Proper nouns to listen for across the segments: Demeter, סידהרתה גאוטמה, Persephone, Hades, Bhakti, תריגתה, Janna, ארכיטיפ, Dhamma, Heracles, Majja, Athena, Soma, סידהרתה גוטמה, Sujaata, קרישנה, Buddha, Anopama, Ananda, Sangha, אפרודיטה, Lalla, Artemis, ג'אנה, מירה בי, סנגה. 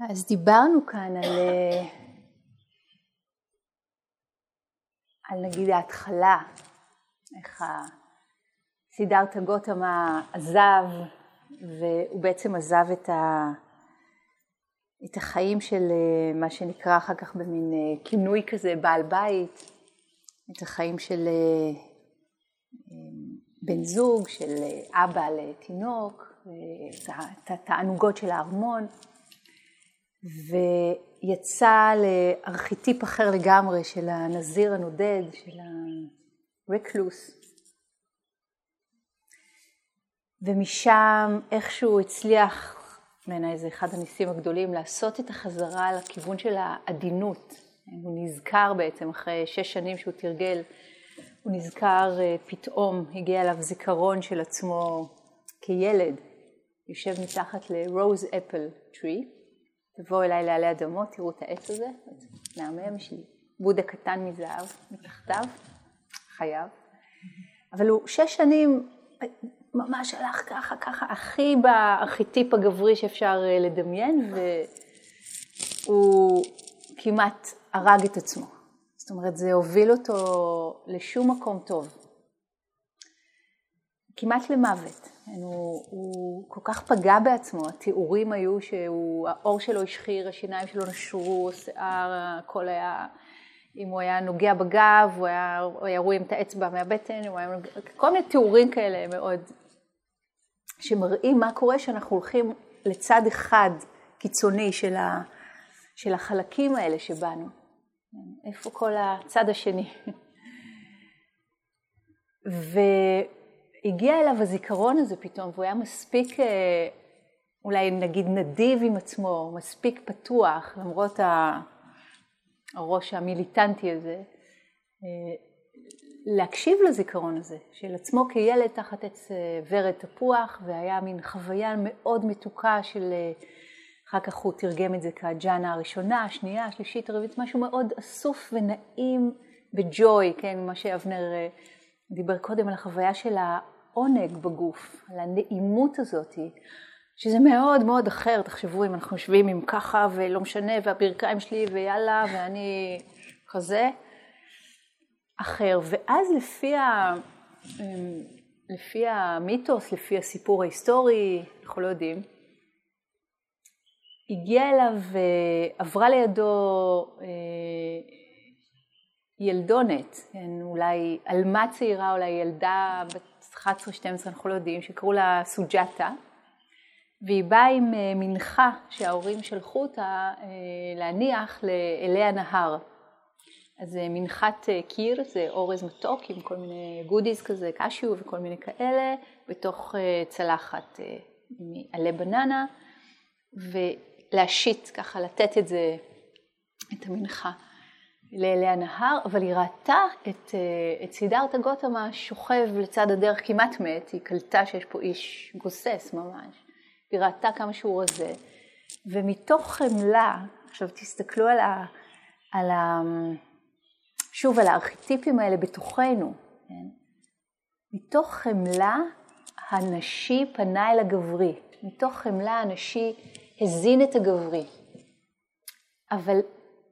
אז דיברנו כאן על, נגיד ההתחלה, איך סידרתה גוטמה עזב, והוא בעצם עזב את החיים של מה שנקרא אחר כך במין כינוי כזה, בעל בית, את החיים של בן זוג, של אבא לתינוק, את התענוגות של הארמון, ויצא לארכיטיפ אחר לגמרי של הנזיר הנודד, של הרקלוס. ומשם איכשהו הצליח, בעיניי זה אחד הניסים הגדולים, לעשות את החזרה לכיוון של העדינות. הוא נזכר בעצם אחרי 6 שנים שהוא תרגל, הוא נזכר פתאום, הגיע אליו זיכרון של עצמו כילד, יושב מתחת ל-Rose Apple Tree, תבואו אליי לעלי אדמות, תראו את העץ הזה, מהמם שלי, בודה קטן מזהב, מתחתיו, חייב. אבל הוא 6 שנים ממש הלך ככה, הכי בארכיטיפ הגברי שאפשר לדמיין, והוא כמעט הרג את עצמו. זאת אומרת, זה הוביל אותו לשום מקום טוב. כמעט למוות. הוא כל כך פגע בעצמו, התיאורים היו שהאור שלו השחיר, השיניים שלו נשרו, השיער, הכל היה, אם הוא היה נוגע בגב, הוא היה רואים את האצבע מהבטן, כל מיני תיאורים כאלה מאוד, שמראים מה קורה שאנחנו הולכים לצד אחד קיצוני של החלקים האלה שבנו. איפה כל הצד השני? הגיע אליו הזיכרון הזה פתאום, והוא היה מספיק, אולי נגיד נדיב עם עצמו, מספיק פתוח, למרות הראש המיליטנטי הזה, להקשיב לזיכרון הזה, של עצמו כילד תחת עץ ורד תפוח, והיה מין חוויה מאוד מתוקה של, אחר כך הוא תרגם את זה כג'אנה הראשונה, השנייה, השלישית, הרביעית, משהו מאוד אסוף ונעים בג'וי, כן, מה שאבנר דיבר קודם על החוויה של העונג בגוף, על הנעימות הזאת, שזה מאוד מאוד אחר. תחשבו אם אנחנו יושבים עם ככה ולא משנה, והברכיים שלי ויאללה, ואני כזה, אחר. ואז לפי המיתוס, לפי הסיפור ההיסטורי, אנחנו לא יודעים, הגיע אליו ועברה לידו ילדונת, אולי אלמה צעירה, אולי ילדה בת 11-12, אנחנו לא יודעים, שקראו לה סוג'אטה, והיא באה עם מנחה שההורים שלחו אותה להניח לאלי הנהר. אז מנחת קיר, זה אורז מתוק עם כל מיני גודיז כזה, קשיו וכל מיני כאלה, בתוך צלחת מעלי בננה, ולהשיט ככה, לתת את זה, את המנחה. לאלי הנהר, אבל היא ראתה את סידהרתה גוטמה שוכב לצד הדרך כמעט מת, היא קלטה שיש פה איש גוסס ממש, היא ראתה כמה שהוא רזה, ומתוך חמלה, עכשיו תסתכלו על שוב על הארכיטיפים האלה בתוכנו, כן? מתוך חמלה הנשי פנה אל הגברי, מתוך חמלה הנשי הזין את הגברי, אבל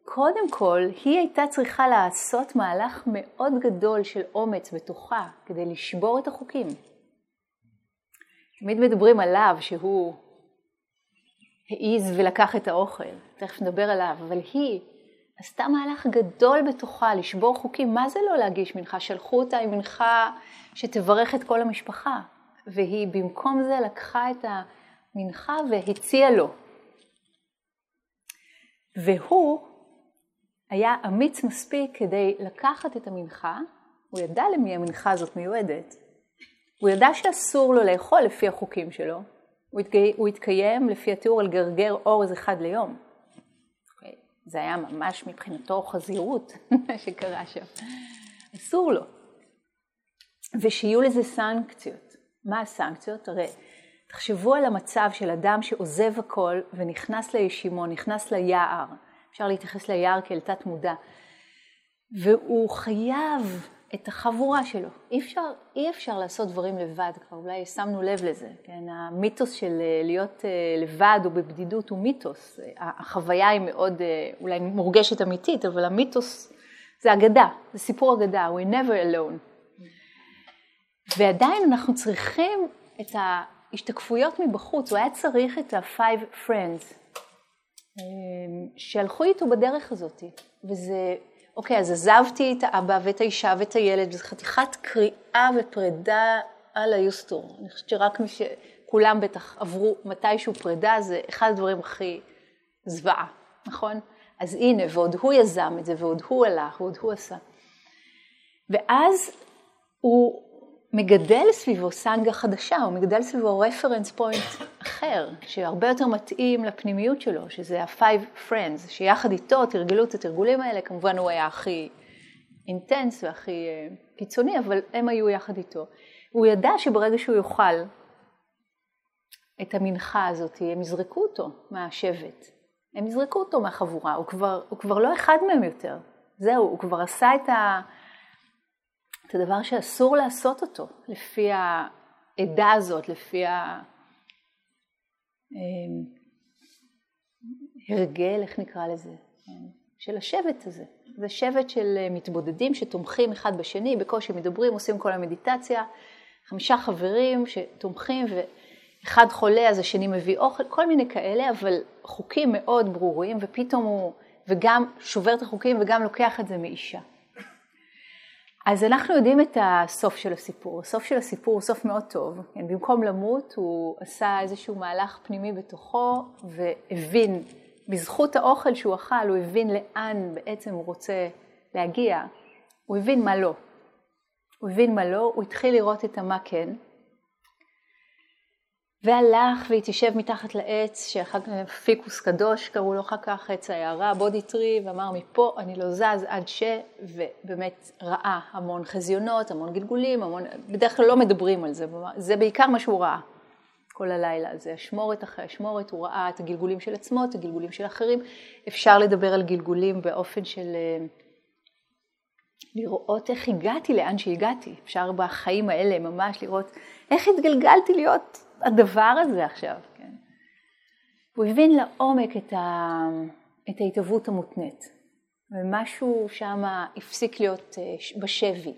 קודם כל, היא הייתה צריכה לעשות מהלך מאוד גדול של אומץ בתוכה, כדי לשבור את החוקים. תמיד מדברים עליו שהוא העיז ולקח את האוכל, תכף נדבר עליו, אבל היא עשתה מהלך גדול בתוכה, לשבור חוקים. מה זה לא להגיש מנחה? שלחו אותה עם מנחה שתברך את כל המשפחה, והיא במקום זה לקחה את המנחה והציעה לו. והוא היה אמיץ מספיק כדי לקחת את המנחה, הוא ידע למי המנחה הזאת מיועדת, הוא ידע שאסור לו לאכול לפי החוקים שלו, הוא התקיים לפי התיאור על גרגר אורז אחד ליום. Okay. זה היה ממש מבחינתו חזירות שקרה שם. אסור לו. ושיהיו לזה סנקציות. מה הסנקציות? הרי תחשבו על המצב של אדם שעוזב הכל ונכנס לישימו, נכנס ליער, אפשר להתייחס ליער כאל תת מודע, והוא חייב את החבורה שלו. אי אפשר לעשות דברים לבד, כבר אולי שמנו לב לזה. כן? המיתוס של להיות לבד או בבדידות הוא מיתוס. החוויה היא מאוד, אולי מורגשת אמיתית, אבל המיתוס זה אגדה, זה סיפור אגדה, we're never alone. ועדיין אנחנו צריכים את ההשתקפויות מבחוץ, הוא היה צריך את ה-5 friends, שהלכו איתו בדרך הזאת, וזה... אוקיי, אז עזבתי את האבא ואת האישה ואת הילד, וזו חתיכת קריאה ופרידה על היוסטור. אני חושבת שרק מי שכולם בטח עברו מתישהו פרידה, זה אחד הדברים הכי זוועה, נכון? אז הנה, ועוד הוא יזם את זה, ועוד הוא הלך, ועוד הוא עשה. ואז הוא מגדל סביבו סנגה חדשה, הוא מגדל סביבו רפרנס פוינט אחר, שהרבה יותר מתאים לפנימיות שלו, שזה ה-5 friends, שיחד איתו תרגלו את התרגולים האלה, כמובן הוא היה הכי אינטנס והכי קיצוני, אבל הם היו יחד איתו. הוא ידע שברגע שהוא יאכל את המנחה הזאת, הם יזרקו אותו מהשבט, הם יזרקו אותו מהחבורה, הוא כבר לא אחד מהם יותר, זהו, הוא כבר עשה את ה... זה דבר שאסור לעשות אותו, לפי העדה הזאת, לפי ההרגל, איך נקרא לזה, של השבט הזה. זה שבט של מתבודדים שתומכים אחד בשני, בקושי מדברים, עושים כל המדיטציה, 5 חברים שתומכים ואחד חולה, אז השני מביא אוכל, כל מיני כאלה, אבל חוקים מאוד ברורים, ופתאום הוא וגם שובר את החוקים וגם לוקח את זה מאישה. אז אנחנו יודעים את הסוף של הסיפור. הסוף של הסיפור הוא סוף מאוד טוב. במקום למות הוא עשה איזשהו מהלך פנימי בתוכו והבין, בזכות האוכל שהוא אכל, הוא הבין לאן בעצם הוא רוצה להגיע. הוא הבין מה לא. הוא התחיל לראות את המה כן. והלך והתיישב מתחת לעץ, שאחר כך פיקוס קדוש, קראו לו אחר כך עץ הערה, בודי טרי, ואמר מפה אני לא זז עד ש... ובאמת ראה המון חזיונות, המון גלגולים, המון... בדרך כלל לא מדברים על זה, זה בעיקר מה שהוא ראה כל הלילה. זה השמורת אחרי השמורת, הוא ראה את הגלגולים של עצמו, את הגלגולים של אחרים. אפשר לדבר על גלגולים באופן של... לראות איך הגעתי לאן שהגעתי. אפשר בחיים האלה ממש לראות איך התגלגלתי להיות... הדבר הזה עכשיו, כן. הוא הבין לעומק את ההתאבות המותנית, ומשהו שם הפסיק להיות בשבי.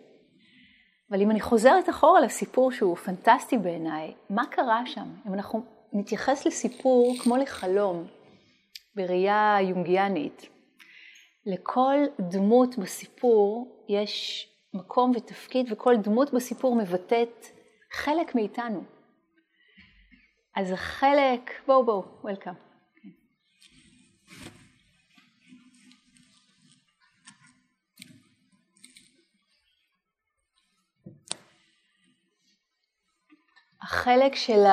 אבל אם אני חוזרת אחורה לסיפור שהוא פנטסטי בעיניי, מה קרה שם? אם אנחנו נתייחס לסיפור כמו לחלום, בראייה יונגיאנית, לכל דמות בסיפור יש מקום ותפקיד, וכל דמות בסיפור מבטאת חלק מאיתנו. אז החלק, בואו, וולקאם. החלק של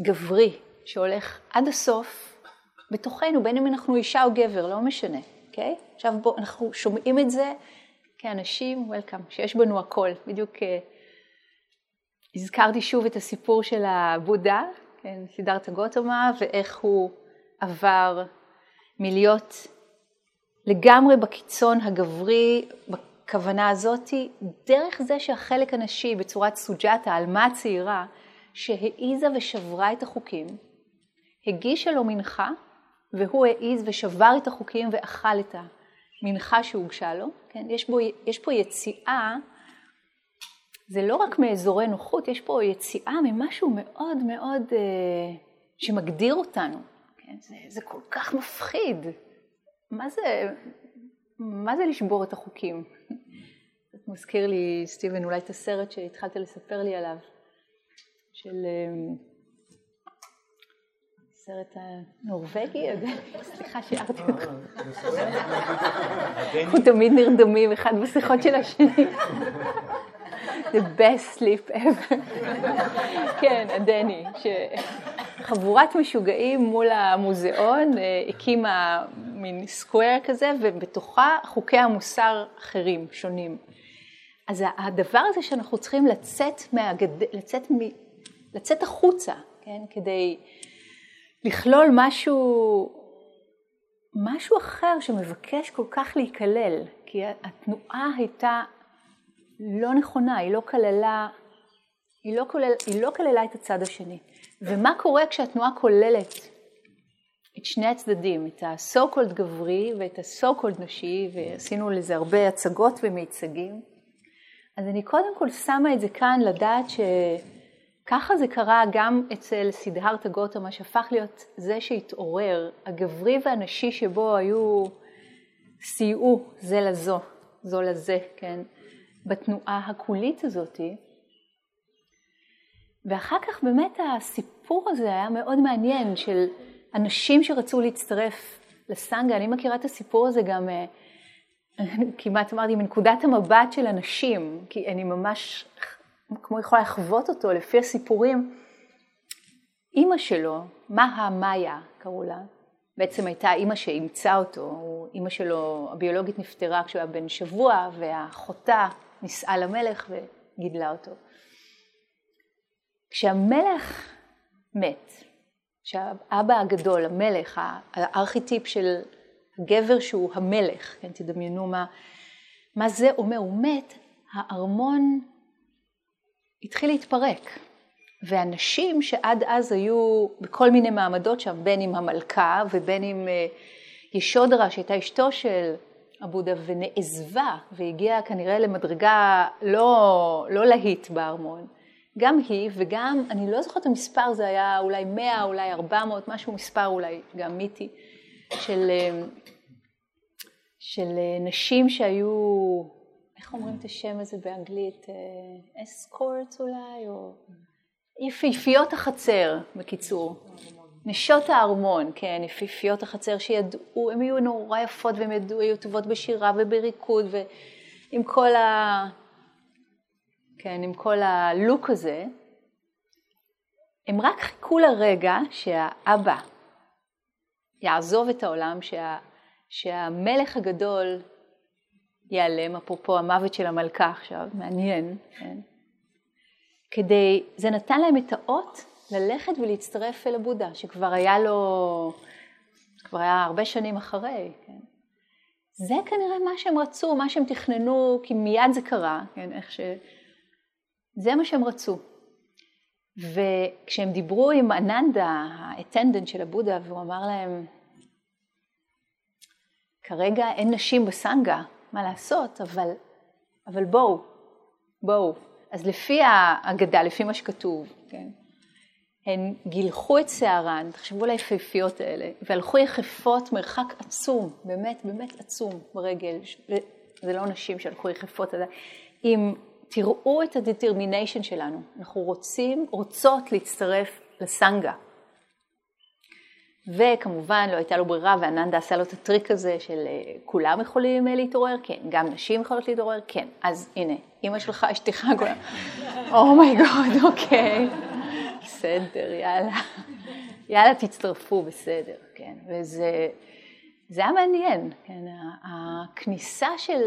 הגברי שהולך עד הסוף בתוכנו, בין אם אנחנו אישה או גבר, לא משנה, אוקיי? עכשיו בואו, אנחנו שומעים את זה כאנשים, וולקאם, שיש בנו הכל, בדיוק... הזכרתי שוב את הסיפור של הבודה, כן, סידרתה גוטמה, ואיך הוא עבר מלהיות לגמרי בקיצון הגברי, בכוונה הזאת, דרך זה שהחלק הנשי בצורת סוג'אטה, העלמה הצעירה, שהעיזה ושברה את החוקים, הגישה לו מנחה, והוא העיז ושבר את החוקים ואכל את המנחה שהוגשה לו. כן, יש פה יציאה, זה לא רק מאזורי נוחות, יש פה יציאה ממשהו מאוד מאוד שמגדיר אותנו. כן? זה כל כך מפחיד. מה זה לשבור את החוקים? את מזכיר לי, סטיבן, אולי את הסרט שהתחלת לספר לי עליו. של סרט הנורבגי, סליחה שיערתי אותך. אנחנו תמיד נרדמים אחד בשיחות של השני. The best sleep ever. כן, הדני, שחבורת משוגעים מול המוזיאון הקימה מין סקוואר כזה, ובתוכה חוקי המוסר אחרים, שונים. אז הדבר הזה שאנחנו צריכים לצאת החוצה, כן? כדי לכלול משהו משהו אחר שמבקש כל כך להיכלל, כי התנועה הייתה לא נכונה, היא לא כללה את הצד השני. ומה קורה כשהתנועה כוללת את שני הצדדים, את ה-so-called גברי ואת ה-so-called נשי, ועשינו לזה הרבה הצגות ומיצגים. אז אני קודם כל שמה את זה כאן לדעת שככה זה קרה גם אצל סידהרתה גאוטמה, שהפך להיות זה שהתעורר, הגברי והנשי שבו היו סייעו זה לזו, זו לזה, כן, בתנועה הקולית הזאת. ואחר כך באמת הסיפור הזה היה מאוד מעניין של אנשים שרצו להצטרף לסנגה. אני מכירה את הסיפור הזה גם, כמעט אמרתי, מנקודת המבט של אנשים, כי אני ממש כמו יכולה לחוות אותו לפי הסיפורים. אמא שלו, מאיה קראו לה, בעצם הייתה אמא שאימצה אותו. אמא שלו הביולוגית נפטרה כשהוא היה בן שבוע, והאחותה נישאה למלך וגידלה אותו. כשהמלך מת, כשהאבא הגדול, המלך, הארכיטיפ של הגבר שהוא המלך, כן, תדמיינו מה זה אומר, הוא מת, הארמון התחיל להתפרק. והנשים שעד אז היו בכל מיני מעמדות שם, בין עם המלכה ובין עם ישודרה שהייתה אשתו של הבודה ונעזבה, והגיעה כנראה למדרגה לא להיט בארמון. גם היא וגם, אני לא זוכרת המספר, זה היה אולי 100, אולי 400, משהו מספר אולי גם מיתי, של נשים שהיו, איך אומרים את השם הזה באנגלית, אסקורט אולי, או יפיפיות החצר, בקיצור. נשות הארמון, כן, יפיפיות החצר שידעו, הן היו נורא יפות והן ידעו, היו טובות בשירה ובריקוד ועם כל ה... כן, עם כל הלוק הזה, הם רק חיכו לרגע שהאבא יעזוב את העולם, שהמלך הגדול ייעלם, אפרופו המוות של המלכה עכשיו, מעניין, כן? כדי, זה נתן להם את האות ללכת ולהצטרף אל הבודה, שכבר היה הרבה שנים אחרי, כן? זה כנראה מה שהם רצו, מה שהם תכננו, כי מיד זה קרה, כן, איך ש... זה מה שהם רצו. וכשהם דיברו עם אננדה, האטנדנט של הבודה, והוא אמר להם, כרגע אין נשים בסנגה, מה לעשות, אבל בואו. אז לפי ההגדה, לפי מה שכתוב, כן? הן גילחו את שערן, תחשבו על היפהפיות האלה, והלכו יחפות מרחק עצום, באמת, באמת עצום ברגל. זה לא נשים שהלכו יחפות עדיין. עם... תראו את הדטרמיניישן שלנו. אנחנו רוצות להצטרף לסנגה. וכמובן לא הייתה לו ברירה, ואננדה עשה לו את הטריק הזה של כולם יכולים להתעורר, כן, גם נשים יכולות להתעורר, כן. אז הנה, אמא שלך, אשתך, כולם. אומייגוד, אוקיי. בסדר, יאללה. יאללה, תצטרפו, בסדר, כן. וזה היה מעניין, כן. הכניסה של...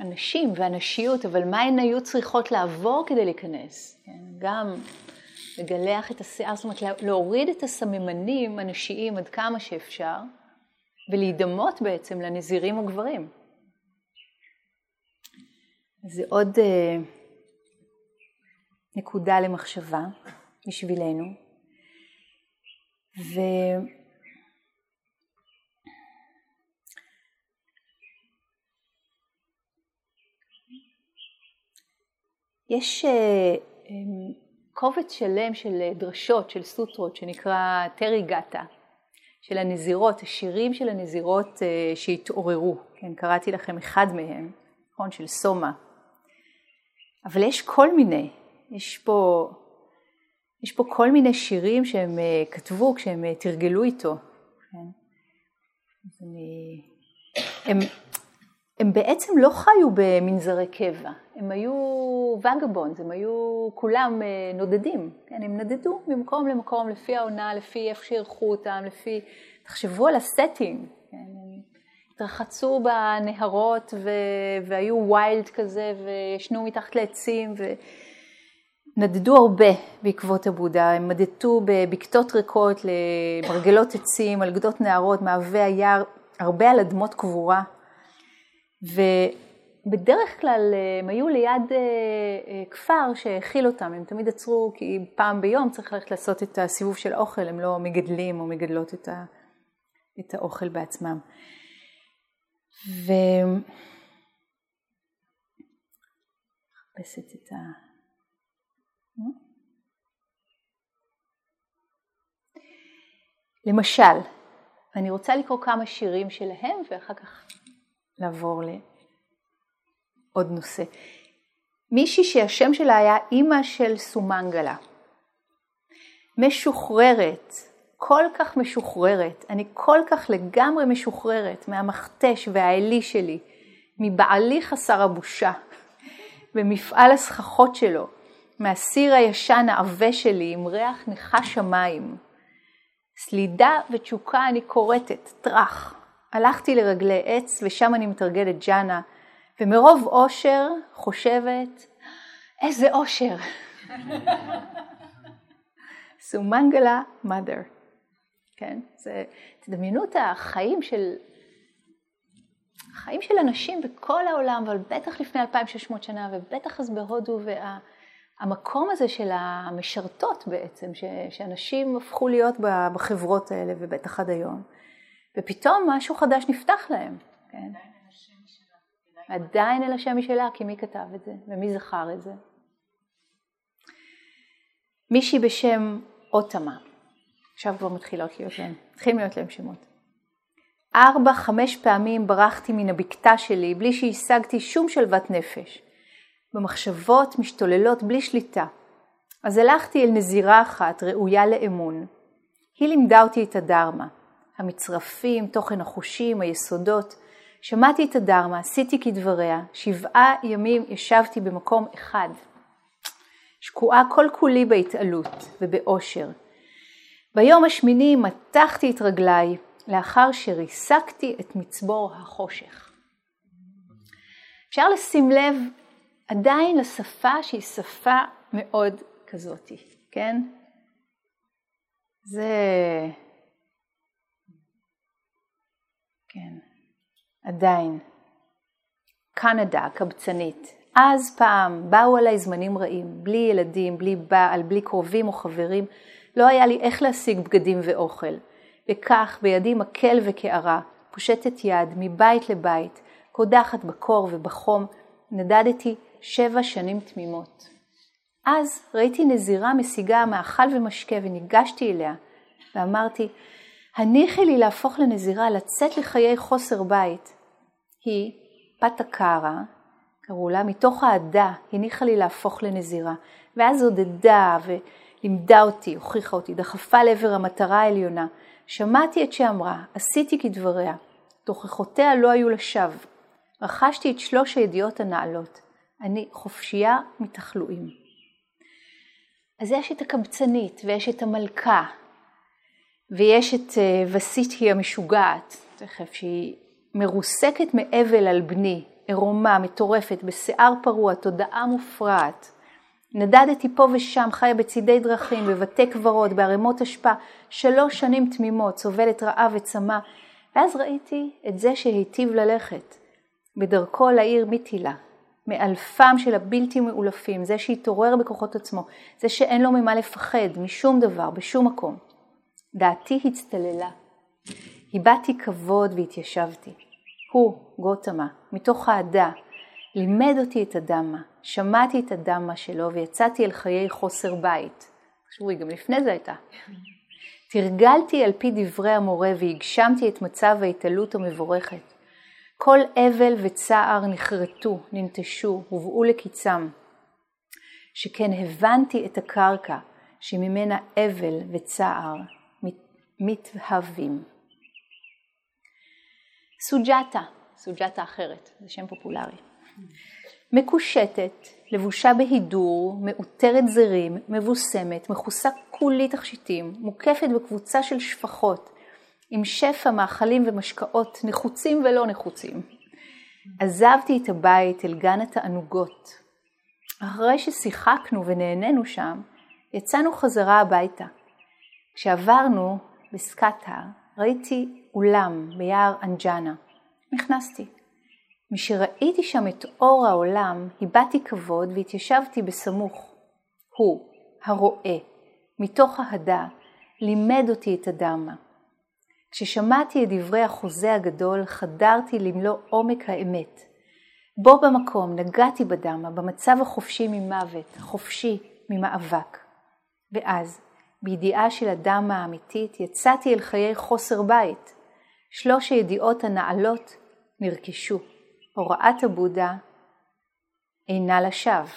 אנשים והנשיות, אבל מה הן היו צריכות לעבור כדי להיכנס? כן? גם לגלח את השיער, זאת אומרת, להוריד את הסממנים הנשיים עד כמה שאפשר, ולהידמות בעצם לנזירים הגברים. זה עוד נקודה למחשבה בשבילנו. יש קובץ שלם של דרשות, של סוטרות, שנקרא תריגתה, של הנזירות, השירים של הנזירות שהתעוררו. כן, קראתי לכם אחד מהם, נכון, של סומה. אבל יש כל מיני, יש פה כל מיני שירים שהם כתבו כשהם תרגלו איתו. כן? אז הם בעצם לא חיו במנזרי קבע, הם היו וגבונס, הם היו כולם נודדים, כן? הם נדדו ממקום למקום, לפי העונה, לפי איפה שירחו אותם, לפי... תחשבו על הסטינג, כן? הם התרחצו בנהרות והיו ווילד כזה, וישנו מתחת לעצים, ונדדו הרבה בעקבות הבודה, הם מדדו בקתות ריקות למרגלות עצים, על גדות נהרות, מעבי היער, הרבה על אדמות קבורה, ובדרך כלל הם היו ליד כפר שהאכיל אותם, הם תמיד עצרו, כי פעם ביום צריך ללכת לעשות את הסיבוב של אוכל, הם לא מגדלים או מגדלות את האוכל בעצמם. חפשת את ה... למשל, אני רוצה לקרוא כמה שירים שלהם ואחר כך לעבור לעוד נושא. מישהי שהשם שלה היה אמא של סומנגלה. משוחררת, כל כך משוחררת, אני כל כך לגמרי משוחררת מהמכתש והאלי שלי, מבעלי חסר הבושה, במפעל הסככות שלו, מהסיר הישן העווה שלי עם ריח נחש המים. סלידה ותשוקה אני קורטת, טרח. הלכתי לרגלי עץ ושם אני מתרגלת ג'אנה, ומרוב אושר חושבת, איזה אושר. סומנגלה מאדר. כן? זה, תדמיינו את החיים של אנשים בכל העולם, אבל בטח לפני 2600 שנה, ובטח אז בהודו המקום הזה של המשרתות בעצם, שאנשים הפכו להיות בחברות האלה, ובטח עד היום. ופתאום משהו חדש נפתח להם. עדיין אל השם משלה. עדיין אל השם משלה, כי מי כתב את זה? ומי זכר את זה? מישהי בשם אוטמה. עכשיו כבר מתחילות להיות להם. מתחילים להיות להם שמות. 4-5 פעמים ברחתי מן הבקתה שלי, בלי שהשגתי שום שלוות נפש. במחשבות משתוללות בלי שליטה. אז הלכתי אל נזירה אחת ראויה לאמון. היא לימדה אותי את הדרמה. המצרפים, תוכן החושים, היסודות. שמעתי את הדרמה, עשיתי כדבריה. 7 ימים ישבתי במקום אחד. שקועה כל כולי בהתעלות ובאושר. ביום השמיני מתחתי את רגליי, לאחר שריסקתי את מצבור החושך. אפשר לשים לב עדיין לשפה שהיא שפה מאוד כזאת, כן? זה... כן, עדיין. קנדה, קבצנית. אז פעם באו עליי זמנים רעים, בלי ילדים, בלי בעל, בלי קרובים או חברים. לא היה לי איך להשיג בגדים ואוכל. וכך בידי מקל וקערה, פושטת יד מבית לבית, קודחת בקור ובחום, נדדתי 7 שנים תמימות. אז ראיתי נזירה משיגה מאכל ומשקה וניגשתי אליה ואמרתי, הניחי לי להפוך לנזירה, לצאת לחיי חוסר בית. היא, פתקרה, קראו לה, מתוך העדה, הניחה לי להפוך לנזירה. ואז עודדה ולימדה אותי, הוכיחה אותי, דחפה לעבר המטרה העליונה. שמעתי את שאמרה, עשיתי כדבריה, תוכחותיה לא היו לשווא. רכשתי את 3 הידיעות הנעלות. אני חופשייה מתחלואים. אז יש את הקבצנית, ויש את המלכה, ויש את וסיתהי המשוגעת, תכף, שהיא מרוסקת מאבל על בני, עירומה, מטורפת, בשיער פרוע, תודעה מופרעת. נדדתי פה ושם, חיה בצדי דרכים, בבתי קברות, בערימות השפע, 3 שנים תמימות, סובלת רעב וצמא, ואז ראיתי את זה שהיטיב ללכת. בדרכו לעיר מיטילה, מאלפם של הבלתי מאולפים, זה שהתעורר בכוחות עצמו, זה שאין לו ממה לפחד, משום דבר, בשום מקום. דעתי הצטללה. הבאתי כבוד והתיישבתי. הוא, גוטמה, מתוך העדה, לימד אותי את הדמה, שמעתי את הדמה שלו ויצאתי אל חיי חוסר בית. תשורי, גם לפני זה הייתה. תרגלתי על פי דברי המורה והגשמתי את מצב ההתעלות המבורכת. כל אבל וצער נחרטו, ננטשו, הובאו לקיצם. שכן הבנתי את הקרקע, שממנה אבל וצער מתהווים. סוג'אטה, סוג'אטה אחרת, זה שם פופולרי. מקושטת, לבושה בהידור, מאותרת זרים, מבוסמת, מכוסה כולי תכשיטים, מוקפת בקבוצה של שפחות, עם שפע מאכלים ומשקאות נחוצים ולא נחוצים. עזבתי את הבית אל גן התענוגות. אחרי ששיחקנו ונהנינו שם, יצאנו חזרה הביתה. כשעברנו בסקאטה, ראיתי אולם ביער אנג'אנה. נכנסתי. משראיתי שם את אור העולם, הבאתי כבוד והתיישבתי בסמוך. הוא, הרואה, מתוך ההדה, לימד אותי את הדמה. כששמעתי את דברי החוזה הגדול, חדרתי למלוא עומק האמת. בו במקום נגעתי בדמה, במצב החופשי ממוות, חופשי ממאבק. ואז, בידיעה של הדמה האמיתית, יצאתי אל חיי חוסר בית. שלוש הידיעות הנעלות נרכשו. הוראת הבודה אינה לשווא.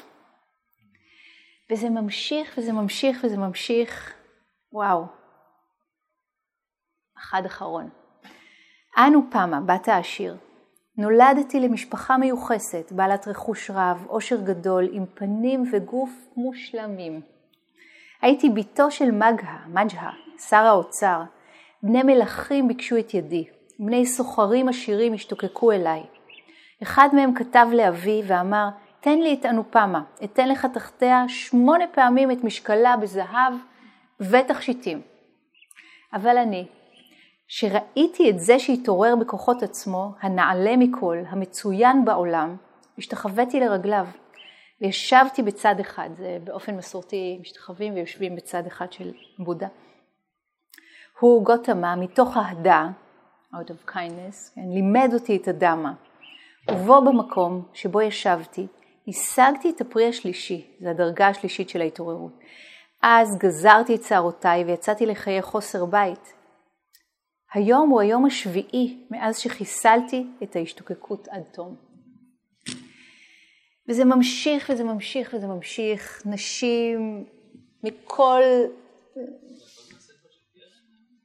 וזה ממשיך וזה ממשיך וזה ממשיך. וואו. אחד אחרון. אנופמה, בת העשיר. נולדתי למשפחה מיוחסת, בעלת רכוש רב, עושר גדול, עם פנים וגוף מושלמים. הייתי ביתו של מג'ה, שר האוצר. בני מלכים ביקשו את ידי. בני סוחרים עשירים השתוקקו אליי. אחד מהם כתב לאבי ואמר, תן לי את אנופמה, אתן לך תחתיה 8 פעמים את משקלה בזהב ותכשיטים. אבל אני, שראיתי את זה שהתעורר בכוחות עצמו, הנעלה מכל, המצוין בעולם, השתחוויתי לרגליו, וישבתי בצד אחד, זה באופן מסורתי משתחווים ויושבים בצד אחד של בודה. הוא גותמה מתוך ההדה, out of kindness, לימד אותי את הדמה. ובו במקום שבו ישבתי, השגתי את הפרי השלישי, זו הדרגה השלישית של ההתעוררות. אז גזרתי את צערותיי ויצאתי לחיי חוסר בית. היום הוא היום השביעי מאז שחיסלתי את ההשתוקקות עד תום. וזה ממשיך וזה ממשיך וזה ממשיך. נשים מכל...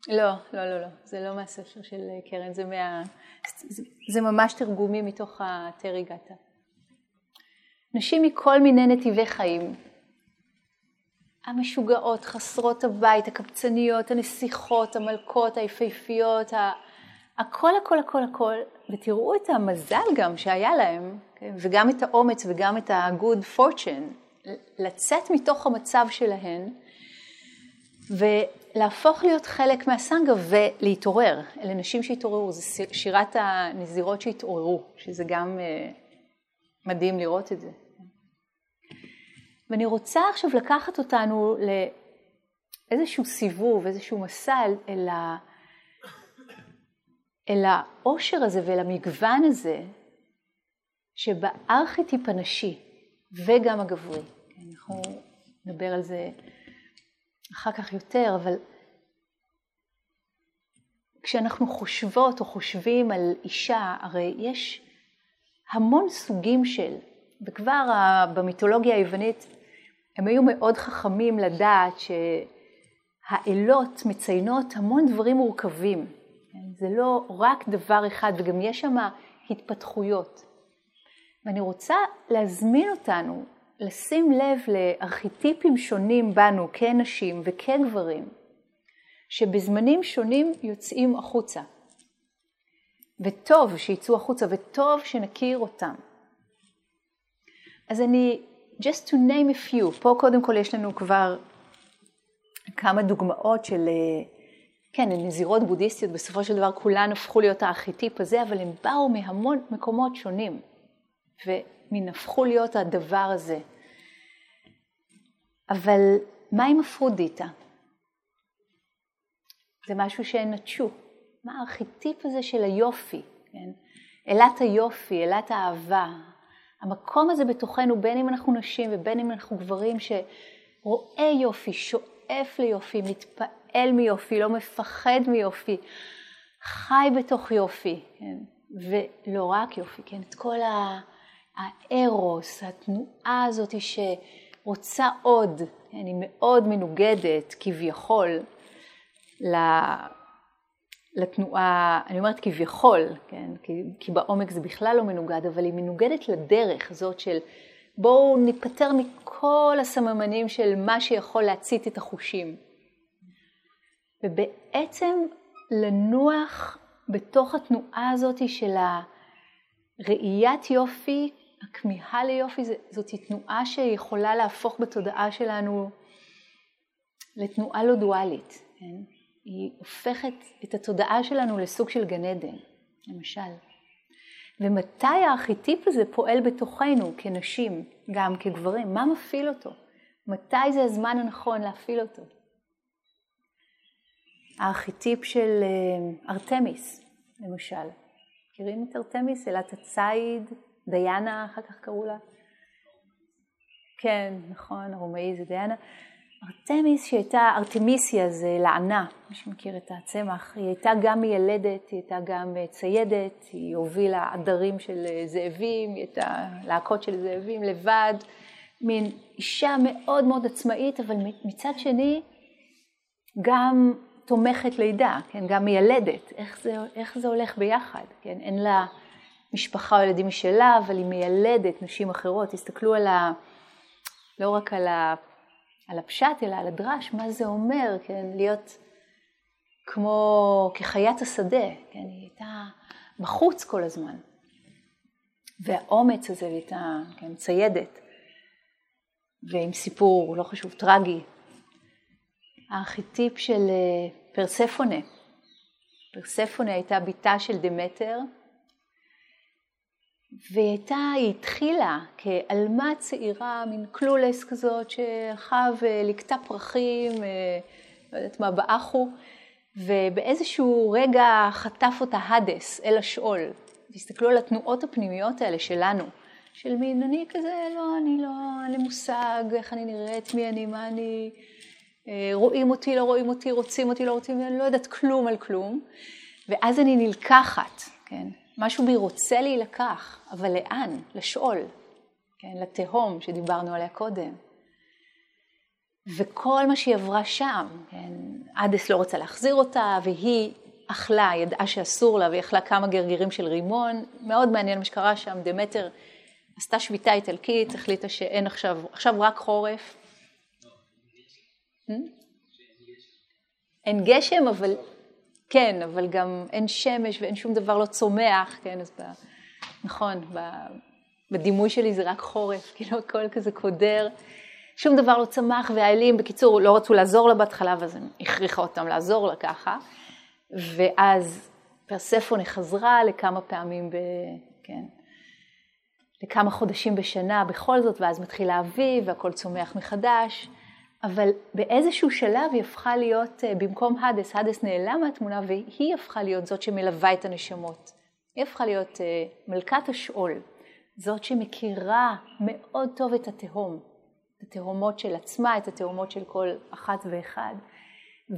לא, לא, לא, לא. זה לא מהספר של קרן, זה מה... זה ממש תרגומי מתוך התריגתה. נשים מכל מיני נתיבי חיים. המשוגעות, חסרות הבית, הקבצניות, הנסיכות, המלכות, היפהפיות, הכל, הכל, הכל, הכל. ותראו את המזל גם שהיה להם, וגם את האומץ וגם את ה-good fortune, לצאת מתוך המצב שלהן, ולהפוך להיות חלק מהסנגה ולהתעורר. אלה נשים שהתעוררו, זה שירת הנזירות שהתעוררו, שזה גם מדהים לראות את זה. ואני רוצה עכשיו לקחת אותנו לאיזשהו סיבוב, איזשהו מסע אל העושר הזה ואל המגוון הזה, שבארכיטיפ הנשי וגם הגברי. אנחנו נדבר על זה אחר כך יותר, אבל כשאנחנו חושבות או חושבים על אישה, הרי יש המון סוגים של, וכבר במיתולוגיה היוונית הם היו מאוד חכמים לדעת שהאלות מציינות המון דברים מורכבים. זה לא רק דבר אחד, וגם יש שם התפתחויות. ואני רוצה להזמין אותנו, לשים לב לארכיטיפים שונים בנו כנשים וכגברים, שבזמנים שונים יוצאים החוצה. וטוב שיצאו החוצה, וטוב שנכיר אותם. אז אני, just to name a few, פה קודם כל יש לנו כבר כמה דוגמאות של, כן, נזירות בודהיסטיות, בסופו של דבר כולן הפכו להיות הארכיטיפ הזה, אבל הם באו מהמון מקומות שונים. ומין הפכו להיות הדבר הזה. אבל מה עם אפרודיטה? זה משהו שנטשו. מה הארכיטיפ הזה של היופי? כן? אלת היופי, אלת האהבה. המקום הזה בתוכנו, בין אם אנחנו נשים ובין אם אנחנו גברים, שרואה יופי, שואף ליופי, מתפעל מיופי, לא מפחד מיופי, חי בתוך יופי. כן? ולא רק יופי, כן? את כל הארוס, התנועה הזאת שרוצה עוד, אני מאוד מנוגדת כביכול לתנועה, אני אומרת כביכול, כן? כי בעומק זה בכלל לא מנוגד, אבל היא מנוגדת לדרך הזאת של בואו ניפטר מכל הסממנים של מה שיכול להצית את החושים. ובעצם לנוח בתוך התנועה הזאת של ראיית יופי, הכמיהה ליופי, זאת תנועה שיכולה להפוך בתודעה שלנו לתנועה לא דואלית. כן? היא הופכת את התודעה שלנו לסוג של גן עדן, למשל. ומתי הארכיטיפ הזה פועל בתוכנו כנשים, גם כגברים? מה מפעיל אותו? מתי זה הזמן הנכון להפעיל אותו? הארכיטיפ של ארתמיס, למשל. מכירים את ארתמיס? אלת הציד, דיאנה, אחר כך קראו לה. כן, נכון, הרומאי זה דיאנה. ארתמיס שהייתה, ארתמיסיה זה לענה, מי שמכיר את הצמח, היא הייתה גם מילדת, היא הייתה גם ציידת, היא הובילה עדרים של זאבים, היא הייתה להקות של זאבים לבד, מין אישה מאוד מאוד עצמאית, אבל מצד שני גם תומכת לידה, כן? גם מילדת, איך זה הולך ביחד, כן? אין לה משפחה או ילדים משלה, אבל היא מילדת נשים אחרות, תסתכלו על ה... לא רק על ה... על הפשט, אלא על הדרש, מה זה אומר, כן, להיות כמו, כחיית השדה, כן, היא הייתה בחוץ כל הזמן. והאומץ הזה הייתה, כן, ציידת, ועם סיפור, לא חשוב, טרגי. הארכיטיפ של פרספונה. פרספונה הייתה ביתה של דמטר, והיא התחילה כאלמה צעירה, מין כלולס כזאת, שהלכה ולקטה פרחים, לא יודעת מה, באחו, ובאיזשהו רגע חטף אותה הדס אל השאול. תסתכלו על התנועות הפנימיות האלה שלנו, של מין, אני כזה, לא, אני לא, אין לי מושג, איך אני נראית, מי אני, מה אני, רואים אותי, לא רואים אותי, רוצים אותי, לא רוצים, אני לא יודעת כלום על כלום, ואז אני נלקחת, כן? משהו בי רוצה להילקח, אבל לאן? לשאול, כן? לתהום שדיברנו עליה קודם. וכל מה שהיא עברה שם, כן? אדס לא רוצה להחזיר אותה, והיא אכלה, ידעה שאסור לה, והיא אכלה כמה גרגירים של רימון. מאוד מעניין מה שקרה שם, דמטר עשתה שביתה איטלקית, החליטה שאין עכשיו רק חורף. אין גשם, אבל... כן, אבל גם אין שמש ואין שום דבר לא צומח, כן, אז נכון, בדימוי שלי זה רק חורף, כאילו הכל כזה קודר, שום דבר לא צמח, והאלים, בקיצור, לא רצו לעזור לה בהתחלה, אז הם הכריחה אותם לעזור לה ככה, ואז פרספונה חזרה לכמה פעמים, כן, לכמה חודשים בשנה בכל זאת, ואז מתחיל האביב, והכל צומח מחדש, אבל באיזשהו שלב היא הפכה להיות, במקום הדס, הדס נעלם מהתמונה, והיא הפכה להיות זאת שמלווה את הנשמות. היא הפכה להיות מלכת השאול, זאת שמכירה מאוד טוב את התהום, את התהומות של עצמה, את התהומות של כל אחת ואחד.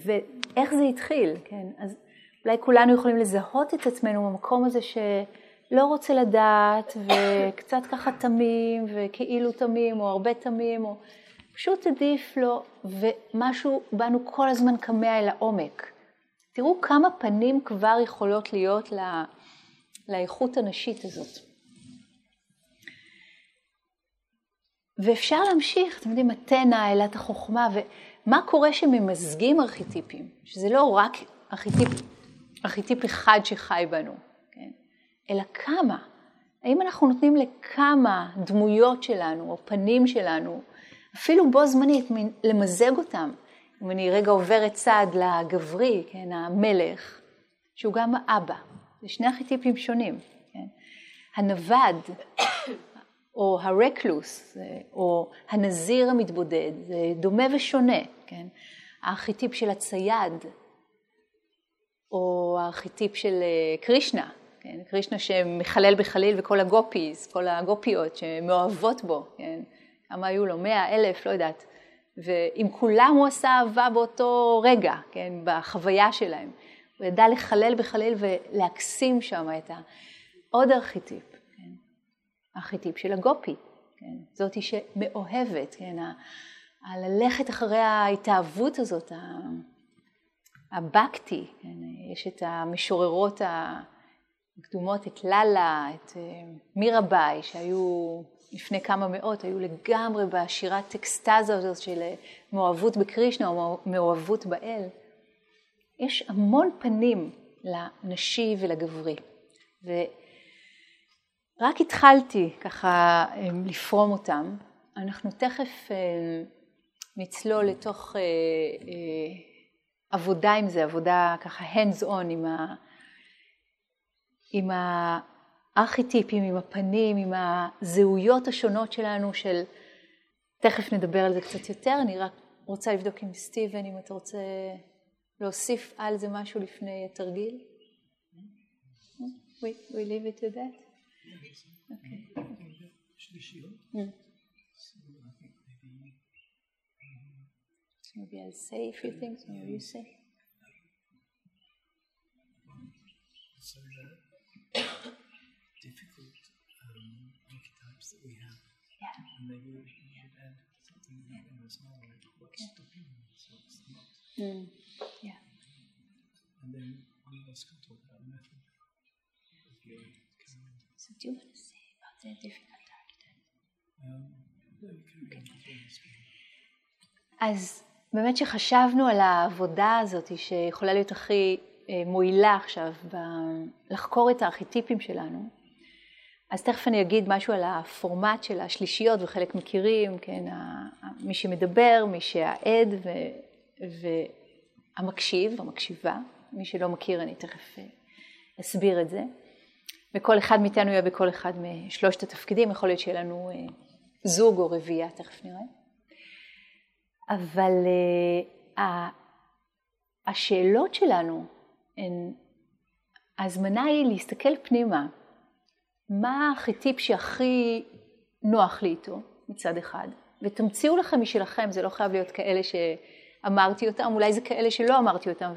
ואיך זה התחיל, כן? אז אולי כולנו יכולים לזהות את עצמנו במקום הזה שלא רוצה לדעת, וקצת ככה תמים, וכאילו תמים, או הרבה תמים, או... פשוט עדיף לו, ומשהו בנו כל הזמן קמה אל העומק. תראו כמה פנים כבר יכולות להיות לאיכות הנשית הזאת. ואפשר להמשיך, אתם יודעים, אתנה, אלת החוכמה, ומה קורה שממזגים ארכיטיפים? שזה לא רק ארכיטיפ אחד שחי בנו, כן? אלא כמה. האם אנחנו נותנים לכמה דמויות שלנו, או פנים שלנו, אפילו בו זמנית, למזג אותם. אם אני רגע עוברת צעד לגברי, כן, המלך, שהוא גם האבא. זה שני ארכיטיפים שונים. כן? הנבד, או הרקלוס, או הנזיר המתבודד, זה דומה ושונה. כן? הארכיטיפ של הצייד, או הארכיטיפ של קרישנה. כן? קרישנה שמחלל בחליל, וכל הגופיז, כל הגופיות שמאוהבות בו. כן? כמה היו לו, 100,000, לא יודעת. ועם כולם הוא עשה אהבה באותו רגע, כן, בחוויה שלהם. הוא ידע לחלל בחליל ולהקסים שם את עוד ארכיטיפ, כן. הארכיטיפ של הגופי, כן. זאת היא שמאוהבת, כן. הללכת אחרי ההתאהבות הזאת, הבקטי, כן. יש את המשוררות הקדומות, את ללה, את מירה בי, שהיו... לפני כמה מאות, היו לגמרי בשירת טקסטזה הזאת של מאוהבות בקרישנה או מאוהבות באל. יש המון פנים לנשי ולגברי. ורק התחלתי ככה לפרום אותם. אנחנו תכף נצלול לתוך עבודה עם זה, עבודה ככה hands on עם הארכיטיפים, עם הפנים, עם הזהויות השונות שלנו של, תכף נדבר על זה קצת יותר, אני רק רוצה לבדוק עם סטיבן, אם אתה רוצה להוסיף על זה משהו לפני התרגיל. We leave it to that. Okay. Maybe I'll say a few things, maybe you say. So the difficult archetypes that we have, and maybe we should add something that in this model, like what's stopping us, what's not. And then one of us can talk about the method. So do you want to say about the difficult archetype? No, you can read the things. אז... באמת שחשבנו על העבודה הזאת שיכולה להיות הכי מועילה עכשיו לחקור את הארכיטיפים שלנו. אז תכף אני אגיד משהו על הפורמט של השלישיות וחלק מכירים, כן, מי שמדבר, מי שהעד והמקשיב, המקשיבה. מי שלא מכיר אני תכף אסביר את זה. וכל אחד מאיתנו יהיה בכל אחד משלושת התפקידים, יכול להיות שיהיה לנו זוג או רביעה, תכף נראה. אבל השאלות שלנו, ההזמנה היא להסתכל פנימה, מה הארכיטיפ שהכי נוח לי איתו מצד אחד, ותמציאו לכם משלכם, זה לא חייב להיות כאלה שאמרתי אותם, אולי זה כאלה שלא אמרתי אותם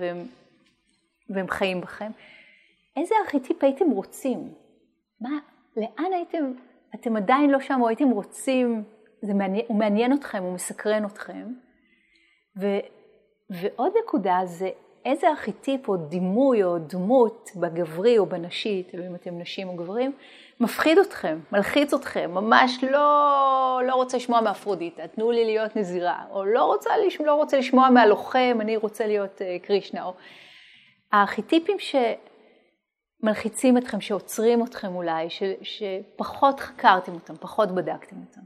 והם חיים בכם. איזה ארכיטיפ הייתם רוצים? מה, לאן הייתם, אתם עדיין לא שם או הייתם רוצים, הוא מעניין אתכם, הוא מסקרן אתכם. ועוד נקודה זה איזה ארכיטיפ או דימוי או דמות בגברי או בנשי, תלוי אם אתם נשים או גברים, מפחיד אתכם, מלחיץ אתכם, ממש לא רוצה לשמוע מאפרודיטה, תנו לי להיות נזירה, או לא רוצה לשמוע מהלוחם, אני רוצה להיות קרישנה. הארכיטיפים שמלחיצים אתכם, שעוצרים אתכם אולי, שפחות חקרתם אותם, פחות בדקתם אותם.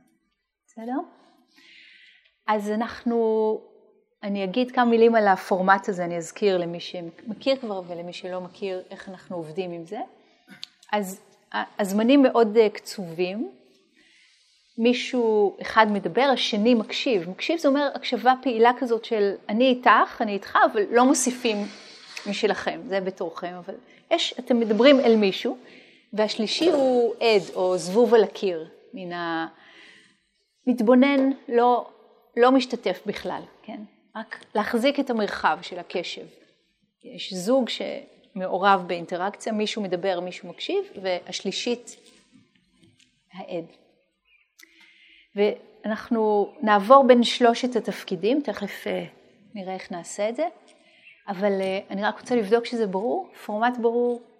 בסדר? אז אני אגיד כמה מילים על הפורמט הזה, אני אזכיר למי שמכיר כבר ולמי שלא מכיר איך אנחנו עובדים עם זה. אז הזמנים מאוד קצובים, מישהו אחד מדבר, השני מקשיב. מקשיב זה אומר הקשבה פעילה כזאת של אני איתך, אני איתך, אבל לא מוסיפים משלכם, זה בתורכם, אבל אתם מדברים אל מישהו, והשלישי הוא עד או זבוב על הקיר, מן ה... מתבונן, לא משתתף בכלל, כן? רק להחזיק את המרחב של הקשב. יש זוג שמעורב באינטראקציה, מישהו מדבר, מישהו מקשיב, והשלישית, העד. ואנחנו נעבור בין שלושת התפקידים, תכף נראה איך נעשה את זה, אבל אני רק רוצה לבדוק שזה ברור, פורמט ברור,